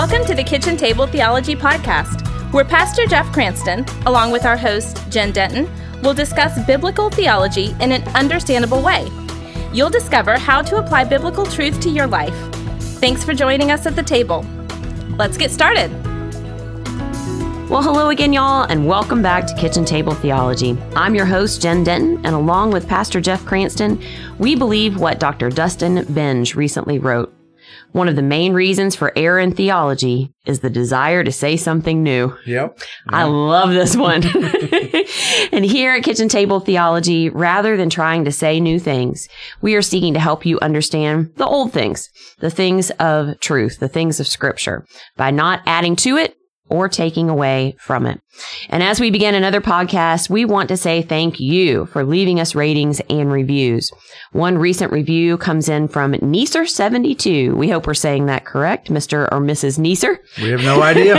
Welcome to the Kitchen Table Theology Podcast, where Pastor Jeff Cranston, along with our host, Jen Denton, will discuss biblical theology in an understandable way. You'll discover how to apply biblical truth to your life. Thanks for joining us at the table. Let's get started. Well, hello again, y'all, and welcome back to Kitchen Table Theology. I'm your host, Jen Denton, and along with Pastor Jeff Cranston, we believe what Dr. Dustin Benge recently wrote. One of the main reasons for error in theology is the desire to say something new. Yep. I love this one. And here at Kitchen Table Theology, rather than trying to say new things, we are seeking to help you understand the old things, the things of truth, the things of Scripture, by not adding to it or taking away from it. And as we begin another podcast, we want to say thank you for leaving us ratings and reviews. One recent review comes in from Neeser72. We hope we're saying that correct, Mr. or Mrs. Neeser. We have no idea.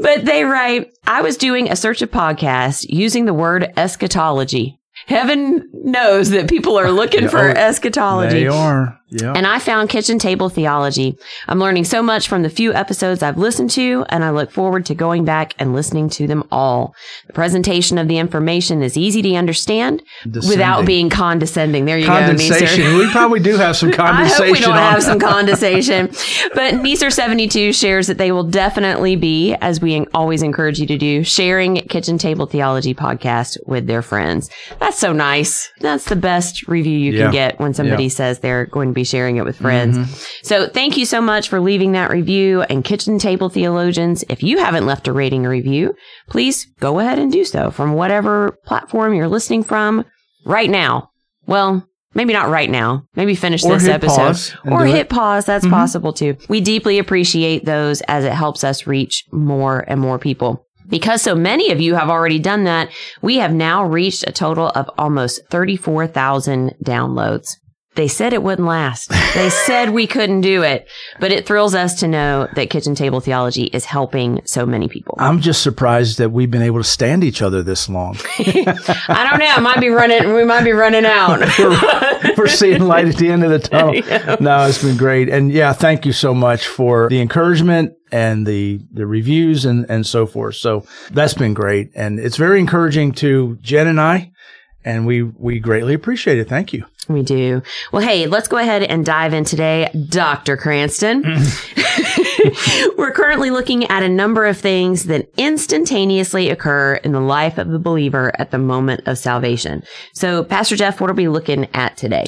But they write, I was doing a search of podcasts using the word eschatology. Heaven knows that people are looking for eschatology. They are. Yeah. And I found Kitchen Table Theology. I'm learning so much from the few episodes I've listened to, and I look forward to going back and listening to them all. The presentation of the information is easy to understand without being condescending. There you go, Neeser. We probably do have some condensation. I hope we don't have some condensation. But Neeser72 shares that they will definitely be, as we always encourage you to do, sharing Kitchen Table Theology podcast with their friends. That's so nice. That's the best review you can get when somebody says they're going to be sharing it with friends. Mm-hmm. So thank you so much for leaving that review. And Kitchen Table Theologians, if you haven't left a rating or review, please go ahead and do so from whatever platform you're listening from right now. Well, maybe not right now. Maybe finish this episode. Or hit pause. That's possible too. We deeply appreciate those as it helps us reach more and more people. Because so many of you have already done that, we have now reached a total of almost 34,000 downloads. They said it wouldn't last. They said we couldn't do it. But it thrills us to know that Kitchen Table Theology is helping so many people. I'm just surprised that we've been able to stand each other this long. I don't know. We might be running out. We're seeing light at the end of the tunnel. Yeah. No, it's been great. And yeah, thank you so much for the encouragement and the reviews and so forth. So that's been great. And it's very encouraging to Jen and I. And we greatly appreciate it. Thank you. We do. Well, hey, let's go ahead and dive in today, Dr. Cranston. We're currently looking at a number of things that instantaneously occur in the life of the believer at the moment of salvation. So, Pastor Jeff, what are we looking at today?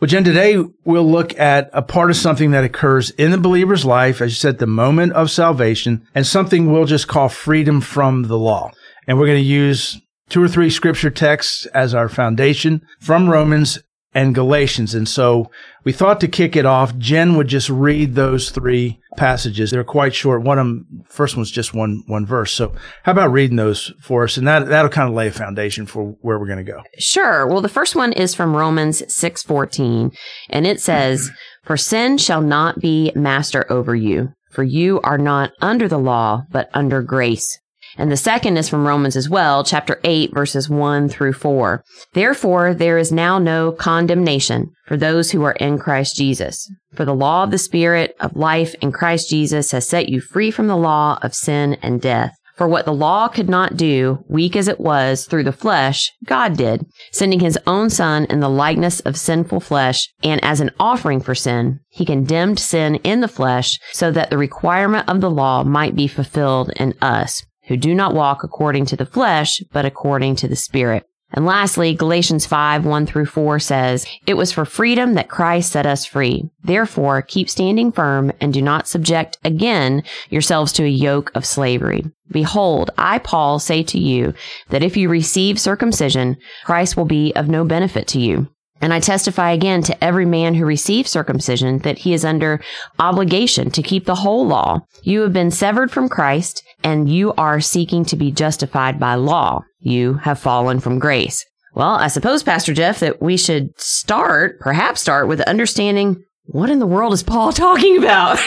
Well, Jen, today we'll look at a part of something that occurs in the believer's life, as you said, the moment of salvation, and something we'll just call freedom from the law. And we're going to use 2 or 3 scripture texts as our foundation from Romans and Galatians. And so we thought to kick it off, Jen would just read those 3 passages. They're quite short. One of them, first one's just one verse. So how about reading those for us? And that'll kind of lay a foundation for where we're going to go. Sure. Well, the first one is from Romans 6:14, and it says, For sin shall not be master over you, for you are not under the law, but under grace. And the second is from Romans as well, chapter 8, verses 1-4. Therefore, there is now no condemnation for those who are in Christ Jesus. For the law of the Spirit of life in Christ Jesus has set you free from the law of sin and death. For what the law could not do, weak as it was through the flesh, God did, sending his own Son in the likeness of sinful flesh, and as an offering for sin, he condemned sin in the flesh, so that the requirement of the law might be fulfilled in us, who do not walk according to the flesh, but according to the Spirit. And lastly, Galatians 5:1-4 says, It was for freedom that Christ set us free. Therefore, keep standing firm and do not subject again yourselves to a yoke of slavery. Behold, I, Paul, say to you that if you receive circumcision, Christ will be of no benefit to you. And I testify again to every man who receives circumcision that he is under obligation to keep the whole law. You have been severed from Christ, and you are seeking to be justified by law. You have fallen from grace. Well, I suppose, Pastor Jeff, that we should perhaps start with understanding what in the world is Paul talking about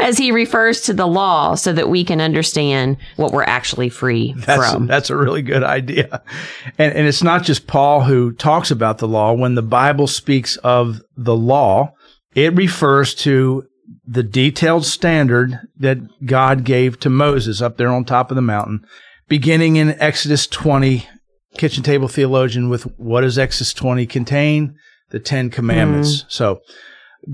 as he refers to the law so that we can understand what we're actually free from. That's a really good idea. And it's not just Paul who talks about the law. When the Bible speaks of the law, it refers to the detailed standard that God gave to Moses up there on top of the mountain, beginning in Exodus 20. Kitchen Table Theologian with what does Exodus 20 contain? The Ten Commandments. So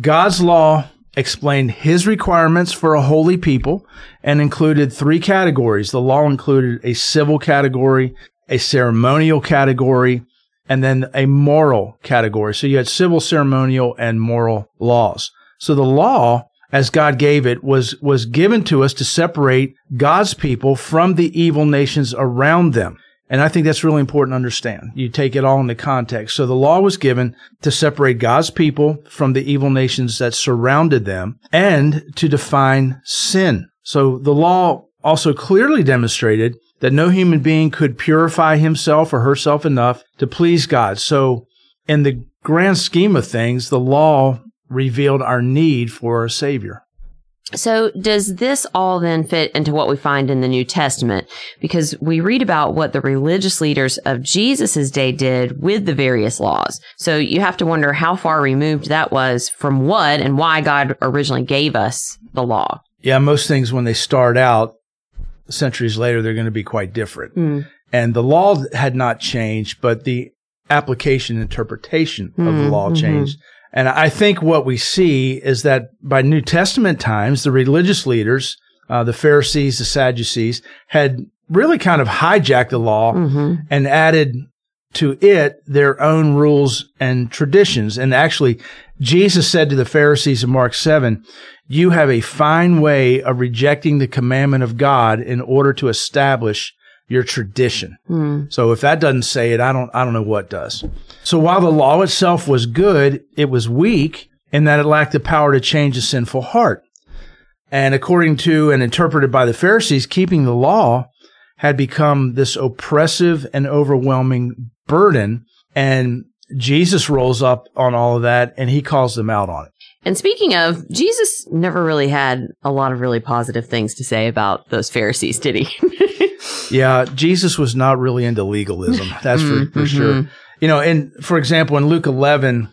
God's law explained his requirements for a holy people and included three categories. The law included a civil category, a ceremonial category, and then a moral category. So you had civil, ceremonial, and moral laws. So the law, as God gave it, was given to us to separate God's people from the evil nations around them. And I think that's really important to understand. You take it all into context. So the law was given to separate God's people from the evil nations that surrounded them and to define sin. So the law also clearly demonstrated that no human being could purify himself or herself enough to please God. So in the grand scheme of things, the law revealed our need for a Savior. So does this all then fit into what we find in the New Testament? Because we read about what the religious leaders of Jesus's day did with the various laws. So you have to wonder how far removed that was from what and why God originally gave us the law. Yeah, most things when they start out centuries later, they're going to be quite different. And the law had not changed, but the application and interpretation of the law changed. And I think what we see is that by New Testament times, the religious leaders, the Pharisees, the Sadducees, had really kind of hijacked the law and added to it their own rules and traditions. And actually, Jesus said to the Pharisees in Mark 7, "You have a fine way of rejecting the commandment of God in order to establish your tradition." So if that doesn't say it, I don't know what does. So while the law itself was good, it was weak in that it lacked the power to change a sinful heart. And according to and interpreted by the Pharisees, keeping the law had become this oppressive and overwhelming burden. And Jesus rolls up on all of that, and he calls them out on it. And speaking of, Jesus never really had a lot of really positive things to say about those Pharisees, did he? Yeah, Jesus was not really into legalism, that's for sure. You know, and for example, in Luke 11,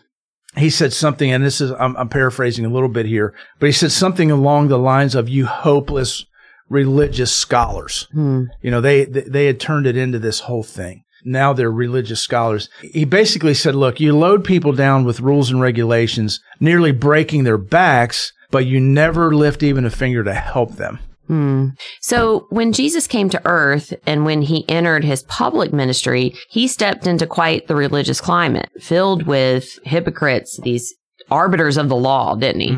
he said something, and this is, I'm paraphrasing a little bit here, but he said something along the lines of, "You hopeless religious scholars." You know, they had turned it into this whole thing. Now they're religious scholars. He basically said, look, you load people down with rules and regulations, nearly breaking their backs, but you never lift even a finger to help them. So when Jesus came to earth and when he entered his public ministry, he stepped into quite the religious climate filled with hypocrites, these arbiters of the law, didn't he?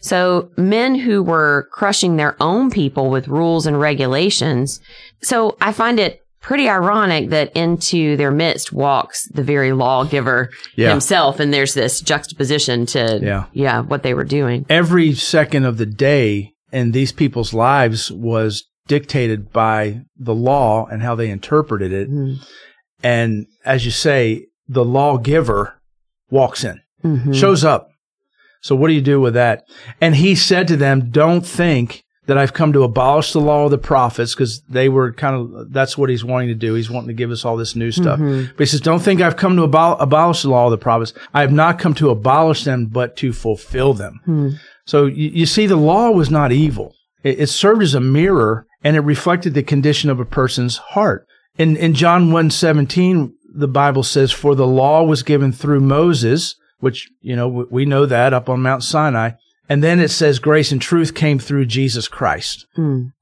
So men who were crushing their own people with rules and regulations. So I find it pretty ironic that into their midst walks the very lawgiver himself. And there's this juxtaposition to what they were doing. Every second of the day and these people's lives was dictated by the law and how they interpreted it. And as you say, the lawgiver walks in, shows up. So what do you do with that? And he said to them, "Don't think that I've come to abolish the law of the prophets," because they were kind of, that's what he's wanting to do. He's wanting to give us all this new stuff. But he says, "Don't think I've come to abolish the law of the prophets. I have not come to abolish them, but to fulfill them." So you see, the law was not evil. It served as a mirror, and it reflected the condition of a person's heart. In John 1:17, the Bible says, "For the law was given through Moses," which, you know, we know that up on Mount Sinai. And then it says, "Grace and truth came through Jesus Christ."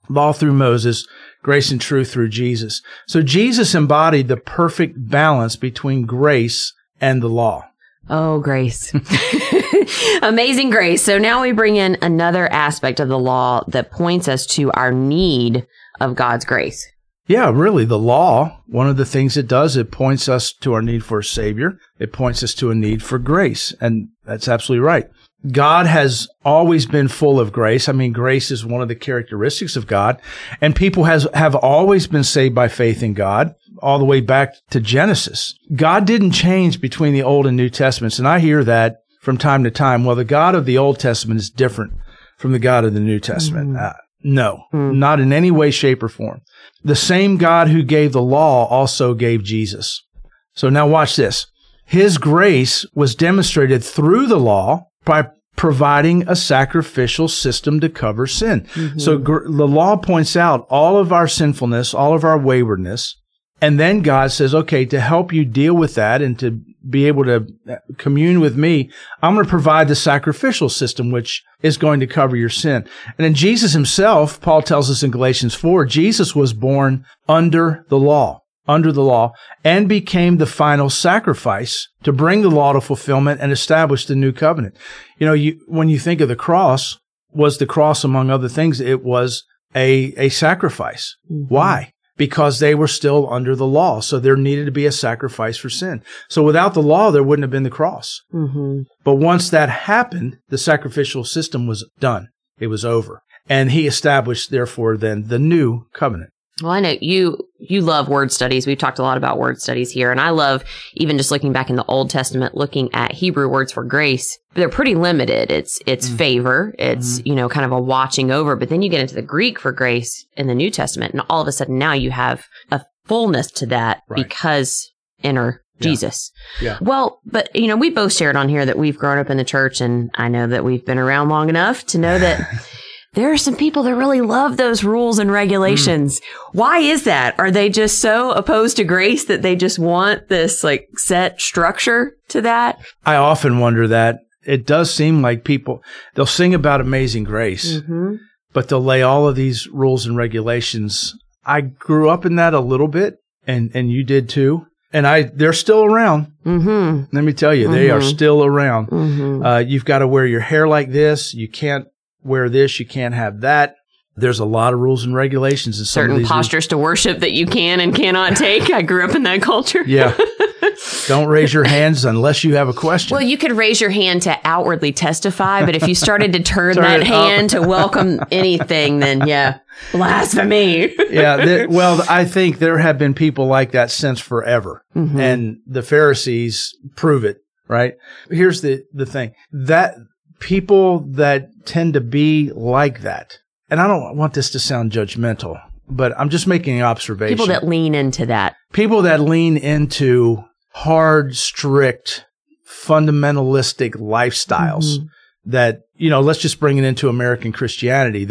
Law through Moses, grace and truth through Jesus. So Jesus embodied the perfect balance between grace and the law. Oh, grace. Amazing grace. So now we bring in another aspect of the law that points us to our need of God's grace. Yeah, really. The law, one of the things it does, it points us to our need for a Savior. It points us to a need for grace. And that's absolutely right. God has always been full of grace. I mean, grace is one of the characteristics of God. And people have always been saved by faith in God, all the way back to Genesis. God didn't change between the Old and New Testaments. And I hear that from time to time. Well, the God of the Old Testament is different from the God of the New Testament. Not in any way, shape, or form. The same God who gave the law also gave Jesus. So now watch this. His grace was demonstrated through the law by providing a sacrificial system to cover sin. Mm-hmm. So the law points out all of our sinfulness, all of our waywardness. And then God says, okay, to help you deal with that and to be able to commune with me, I'm going to provide the sacrificial system, which is going to cover your sin. And then Jesus himself, Paul tells us in Galatians 4, Jesus was born under the law, and became the final sacrifice to bring the law to fulfillment and establish the new covenant. You know, when you think of the cross, was the cross, among other things, it was a sacrifice. Mm-hmm. Why? Because they were still under the law, so there needed to be a sacrifice for sin. So without the law, there wouldn't have been the cross. Mm-hmm. But once that happened, the sacrificial system was done. It was over. And he established, therefore, then the new covenant. Well, I know you love word studies. We've talked a lot about word studies here. And I love even just looking back in the Old Testament, looking at Hebrew words for grace. They're pretty limited. It's mm-hmm. favor. It's, mm-hmm. you know, kind of a watching over. But then you get into the Greek for grace in the New Testament. And all of a sudden now you have a fullness to that right. because enter Jesus. Yeah. Well, but, you know, we both shared on here that we've grown up in the church. And I know that we've been around long enough to know that... There are some people that really love those rules and regulations. Mm. Why is that? Are they just so opposed to grace that they just want this like set structure to that? I often wonder that. It does seem like people, they'll sing about amazing grace, mm-hmm. but they'll lay all of these rules and regulations. I grew up in that a little bit, and you did too. And they're still around. Mm-hmm. Let me tell you, mm-hmm. they are still around. Mm-hmm. You've got to wear your hair like this. You can't wear this, you can't have that. There's a lot of rules and regulations and certain postures to worship that you can and cannot take. I grew up in that culture. Yeah. Don't raise your hands unless you have a question. Well, you could raise your hand to outwardly testify, but if you started to turn that hand to welcome anything, then yeah, blasphemy. Yeah. Well, I think there have been people like that since forever. Mm-hmm. And the Pharisees prove it, right? Here's the thing. People that tend to be like that, and I don't want this to sound judgmental, but I'm just making an observation. People that lean into that. People that lean into hard, strict, fundamentalistic lifestyles mm-hmm. that, you know, let's just bring it into American Christianity.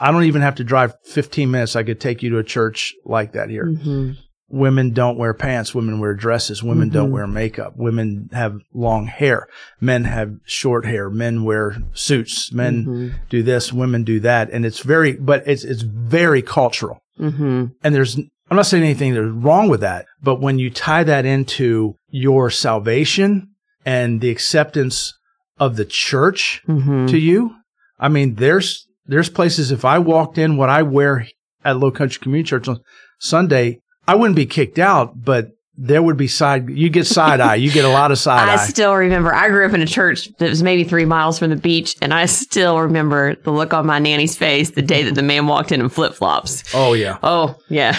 I don't even have to drive 15 minutes. I could take you to a church like that here. Mm-hmm. Women don't wear pants. Women wear dresses. Women mm-hmm. don't wear makeup. Women have long hair. Men have short hair. Men wear suits. Men mm-hmm. do this. Women do that. And it's very cultural. Mm-hmm. And I'm not saying anything that's wrong with that, but when you tie that into your salvation and the acceptance of the church mm-hmm. to you, I mean, there's places, if I walked in what I wear at Low Country Community Church on Sunday, I wouldn't be kicked out, but there would be you get side eye. You get a lot of side eye. I still remember, I grew up in a church that was maybe 3 miles from the beach, and I still remember the look on my nanny's face the day that the man walked in flip-flops. Oh, yeah. Oh, yeah.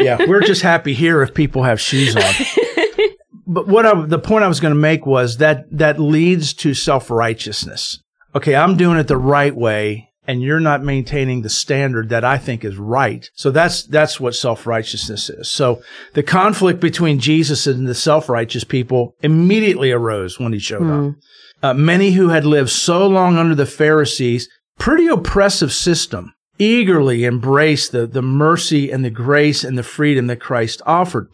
Yeah, we're just happy here if people have shoes on. But the point I was going to make was that leads to self-righteousness. Okay, I'm doing it the right way, and you're not maintaining the standard that I think is right. So that's what self-righteousness is. So the conflict between Jesus and the self-righteous people immediately arose when he showed up. Many who had lived so long under the Pharisees' pretty oppressive system eagerly embraced the mercy and the grace and the freedom that Christ offered.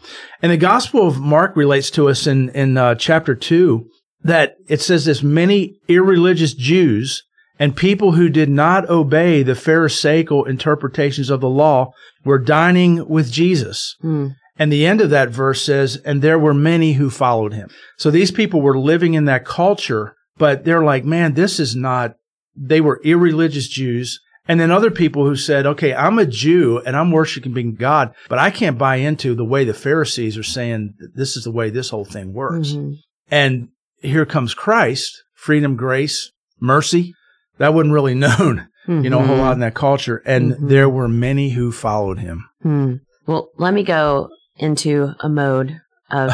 And the Gospel of Mark relates to us in chapter 2 that it says this, many irreligious Jews and people who did not obey the Pharisaical interpretations of the law were dining with Jesus. Mm. And the end of that verse says, and there were many who followed him. So these people were living in that culture, but they're like, man, they were irreligious Jews. And then other people who said, okay, I'm a Jew and I'm worshiping God, but I can't buy into the way the Pharisees are saying this is the way this whole thing works. Mm-hmm. And here comes Christ, freedom, grace, mercy. That wasn't really known, mm-hmm. you know, a whole lot in that culture. And mm-hmm. there were many who followed him. Mm. Well, let me go into a mode of,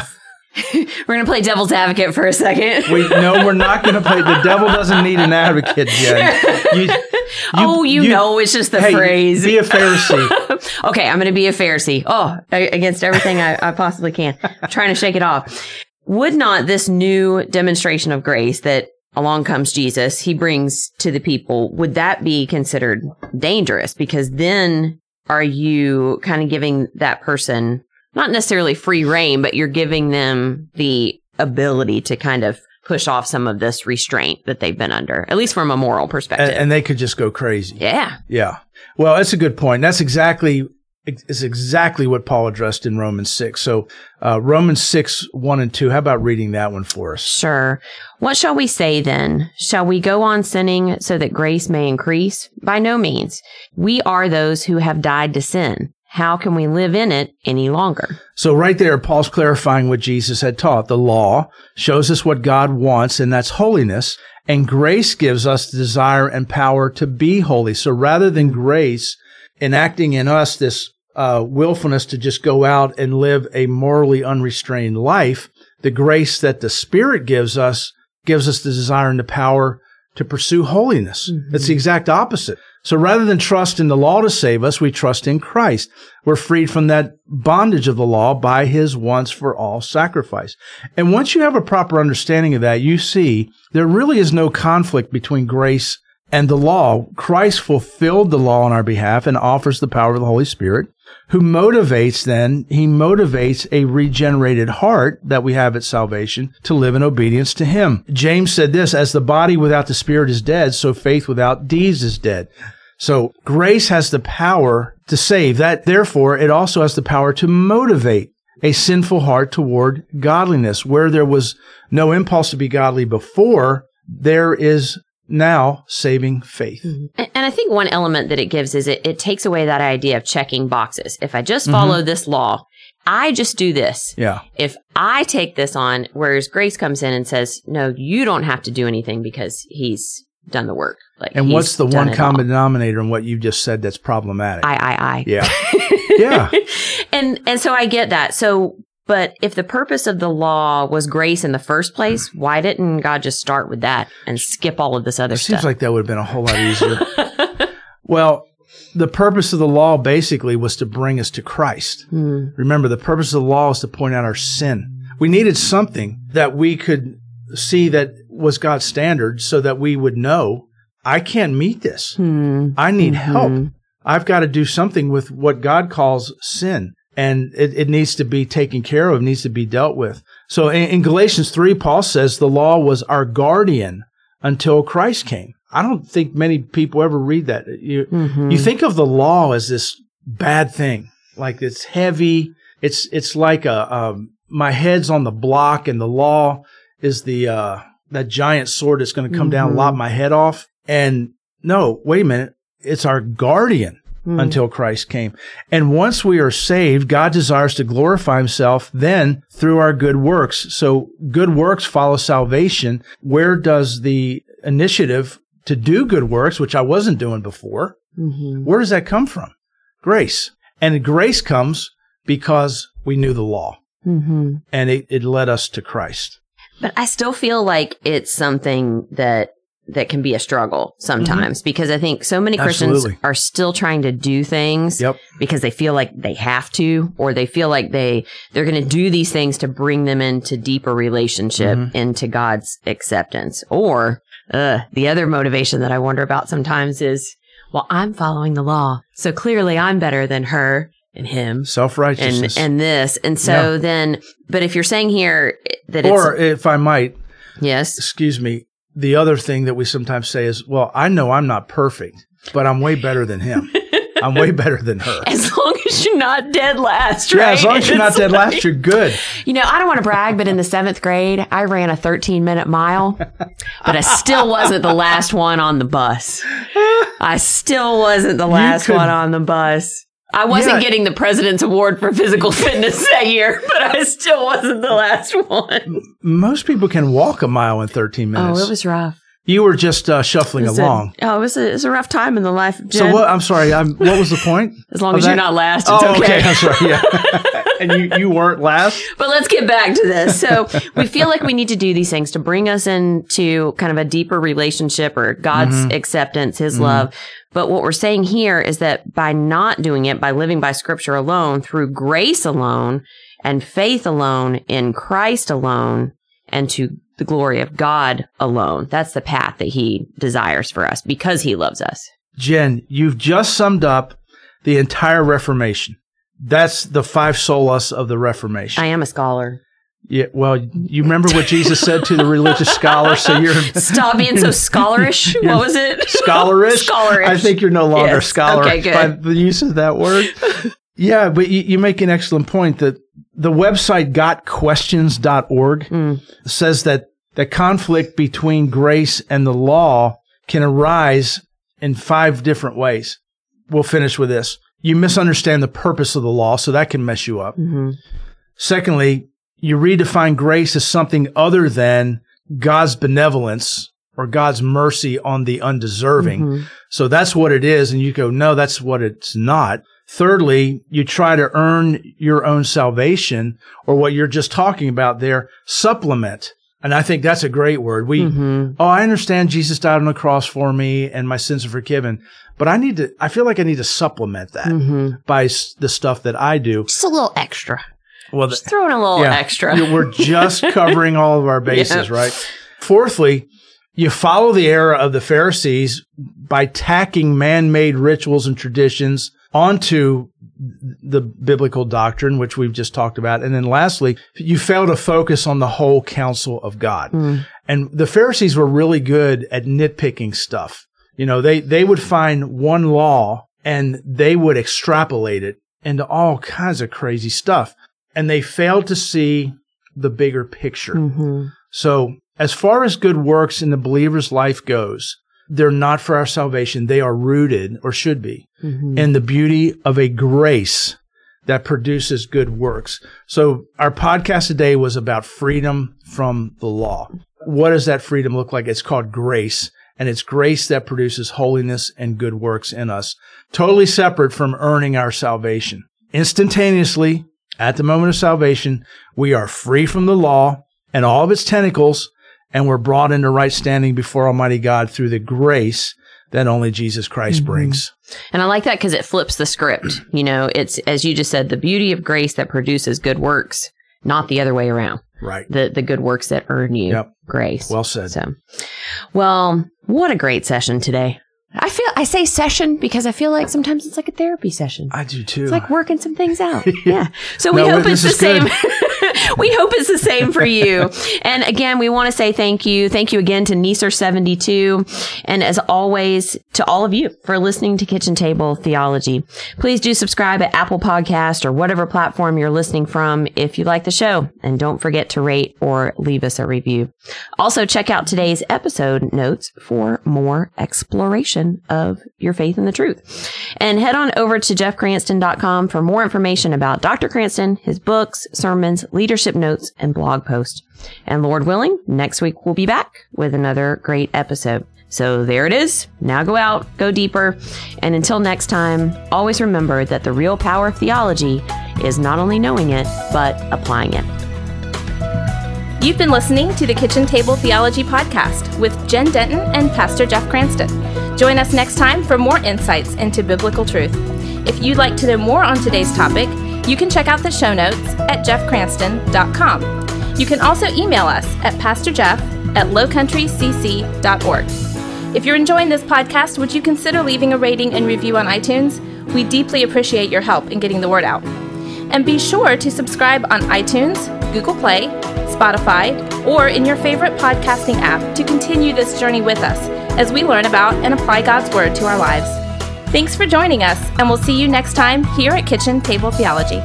we're going to play devil's advocate for a second. No, we're not going to play. The devil doesn't need an advocate, Jen. It's just the phrase. Be a Pharisee. Okay, I'm going to be a Pharisee. Oh, against everything I possibly can. I'm trying to shake it off. Would not this new demonstration of grace that along comes Jesus, he brings to the people, would that be considered dangerous? Because then are you kind of giving that person, not necessarily free reign, but you're giving them the ability to kind of push off some of this restraint that they've been under, at least from a moral perspective. And they could just go crazy. Yeah. Yeah. Well, that's a good point. That's exactly what Paul addressed in Romans 6. So Romans 6, 1 and 2, how about reading that one for us? Sure. What shall we say then? Shall we go on sinning so that grace may increase? By no means. We are those who have died to sin. How can we live in it any longer? So right there, Paul's clarifying what Jesus had taught. The law shows us what God wants, and that's holiness. And grace gives us the desire and power to be holy. So rather than grace enacting in us this willfulness to just go out and live a morally unrestrained life, the grace that the Spirit gives us the desire and the power to pursue holiness. Mm-hmm. It's the exact opposite. So rather than trust in the law to save us, we trust in Christ. We're freed from that bondage of the law by His once for all sacrifice. And once you have a proper understanding of that, you see there really is no conflict between grace and the law. Christ fulfilled the law on our behalf and offers the power of the Holy Spirit, who motivates then, He motivates a regenerated heart that we have at salvation to live in obedience to Him. James said this, as the body without the Spirit is dead, so faith without deeds is dead. So grace has the power to save. That, therefore, it also has the power to motivate a sinful heart toward godliness. Where there was no impulse to be godly before, there is now saving faith. Mm-hmm. And I think one element that it gives is it takes away that idea of checking boxes. If I just follow this law, I just do this. Yeah. If I take this on, whereas grace comes in and says, no, you don't have to do anything because He's done the work. Like, and what's the one common denominator in what you just said that's problematic? I. Yeah. Yeah. And so I get that. So, but if the purpose of the law was grace in the first place, why didn't God just start with that and skip all of this other stuff? Seems like that would have been a whole lot easier. Well, the purpose of the law basically was to bring us to Christ. Mm. Remember, the purpose of the law is to point out our sin. We needed something that we could see that was God's standard so that we would know, I can't meet this. Mm. I need help. I've got to do something with what God calls sin. And it needs to be taken care of, needs to be dealt with. So in Galatians 3, Paul says the law was our guardian until Christ came. I don't think many people ever read that. You think of the law as this bad thing, like it's heavy. It's like my head's on the block, and the law is that giant sword that's going to come down and lop my head off. And no, wait a minute, it's our guardian until Christ came. And once we are saved, God desires to glorify Himself then through our good works. So good works follow salvation. Where does the initiative to do good works, which I wasn't doing before, where does that come from? Grace. And grace comes because we knew the law. And it led us to Christ. But I still feel like it's something that can be a struggle sometimes, because I think so many Christians are still trying to do things because they feel like they have to, or they feel like they're going to do these things to bring them into deeper relationship, into God's acceptance. Or the other motivation that I wonder about sometimes is, well, I'm following the law, so clearly I'm better than her and him. Self-righteousness. And this. And so then, but if you're saying here that or it's... Or if I might... Yes. Excuse me. The other thing that we sometimes say is, well, I know I'm not perfect, but I'm way better than him. I'm way better than her. As long as you're not dead last, right? Yeah, as long as you're not dead last, you're good. You know, I don't want to brag, but in the 7th grade, I ran a 13-minute mile, but I still wasn't the last one on the bus. I wasn't getting the President's Award for physical fitness that year, but I still wasn't the last one. Most people can walk a mile in 13 minutes. Oh, it was rough. You were just shuffling along. It was a rough time in the life of Jen. So what? I'm sorry. What was the point? As long as you're not last, it's okay. I'm sorry. Yeah. And you weren't last. But let's get back to this. So we feel like we need to do these things to bring us into kind of a deeper relationship or God's acceptance, His love. But what we're saying here is that by not doing it, by living by Scripture alone, through grace alone and faith alone in Christ alone, and to the glory of God alone. That's the path that he desires for us because he loves us. Jen, you've just summed up the entire Reformation. That's the five solas of the Reformation. I am a scholar. Yeah, well, you remember what Jesus said to the religious scholars, so you're... Stop being so scholarish. What was it? Scholarish? Scholarish. I think you're no longer scholarish by the use of that word. Yeah, but you make an excellent point that the website gotquestions.org says that the conflict between grace and the law can arise in five different ways. We'll finish with this. You misunderstand the purpose of the law, so that can mess you up. Mm-hmm. Secondly, you redefine grace as something other than God's benevolence or God's mercy on the undeserving. Mm-hmm. So that's what it is. And you go, no, that's what it's not. Thirdly, you try to earn your own salvation, or what you're just talking about there, supplement. And I think that's a great word. I understand Jesus died on the cross for me and my sins are forgiven, but I feel like I need to supplement that by the stuff that I do. Just a little extra. Well, just throwing a little extra. We're just covering all of our bases, right? Fourthly, you follow the era of the Pharisees by tacking man-made rituals and traditions onto the biblical doctrine, which we've just talked about. And then lastly, you fail to focus on the whole counsel of God. Mm. And the Pharisees were really good at nitpicking stuff. You know, they would find one law and they would extrapolate it into all kinds of crazy stuff. And they fail to see the bigger picture. Mm-hmm. So as far as good works in the believer's life goes, they're not for our salvation. They are rooted, or should be, in the beauty of a grace that produces good works. So our podcast today was about freedom from the law. What does that freedom look like? It's called grace. And it's grace that produces holiness and good works in us. Totally separate from earning our salvation. Instantaneously, at the moment of salvation, we are free from the law and all of its tentacles, and we're brought into right standing before Almighty God through the grace that only Jesus Christ brings. And I like that because it flips the script. You know, it's, as you just said, the beauty of grace that produces good works, not the other way around. Right. The good works that earn you grace. Well said. So, well, what a great session today. I say session because I feel like sometimes it's like a therapy session. I do too. It's like working some things out. Yeah. So we hope it's the same. We hope it's the same for you. And again, we want to say thank you. Thank you again to Neeser72. And as always, to all of you for listening to Kitchen Table Theology. Please do subscribe at Apple Podcast or whatever platform you're listening from if you like the show. And don't forget to rate or leave us a review. Also, check out today's episode notes for more exploration of your faith and the truth. And head on over to JeffCranston.com for more information about Dr. Cranston, his books, sermons, leadership notes, and blog posts. And Lord willing, next week we'll be back with another great episode. So there it is. Now go out, go deeper. And until next time, always remember that the real power of theology is not only knowing it, but applying it. You've been listening to the Kitchen Table Theology Podcast with Jen Denton and Pastor Jeff Cranston. Join us next time for more insights into biblical truth. If you'd like to know more on today's topic, you can check out the show notes at JeffCranston.com. You can also email us at pastorjeff@lowcountrycc.org. If you're enjoying this podcast, would you consider leaving a rating and review on iTunes? We deeply appreciate your help in getting the word out. And be sure to subscribe on iTunes, Google Play, Spotify, or in your favorite podcasting app to continue this journey with us as we learn about and apply God's Word to our lives. Thanks for joining us, and we'll see you next time here at Kitchen Table Theology.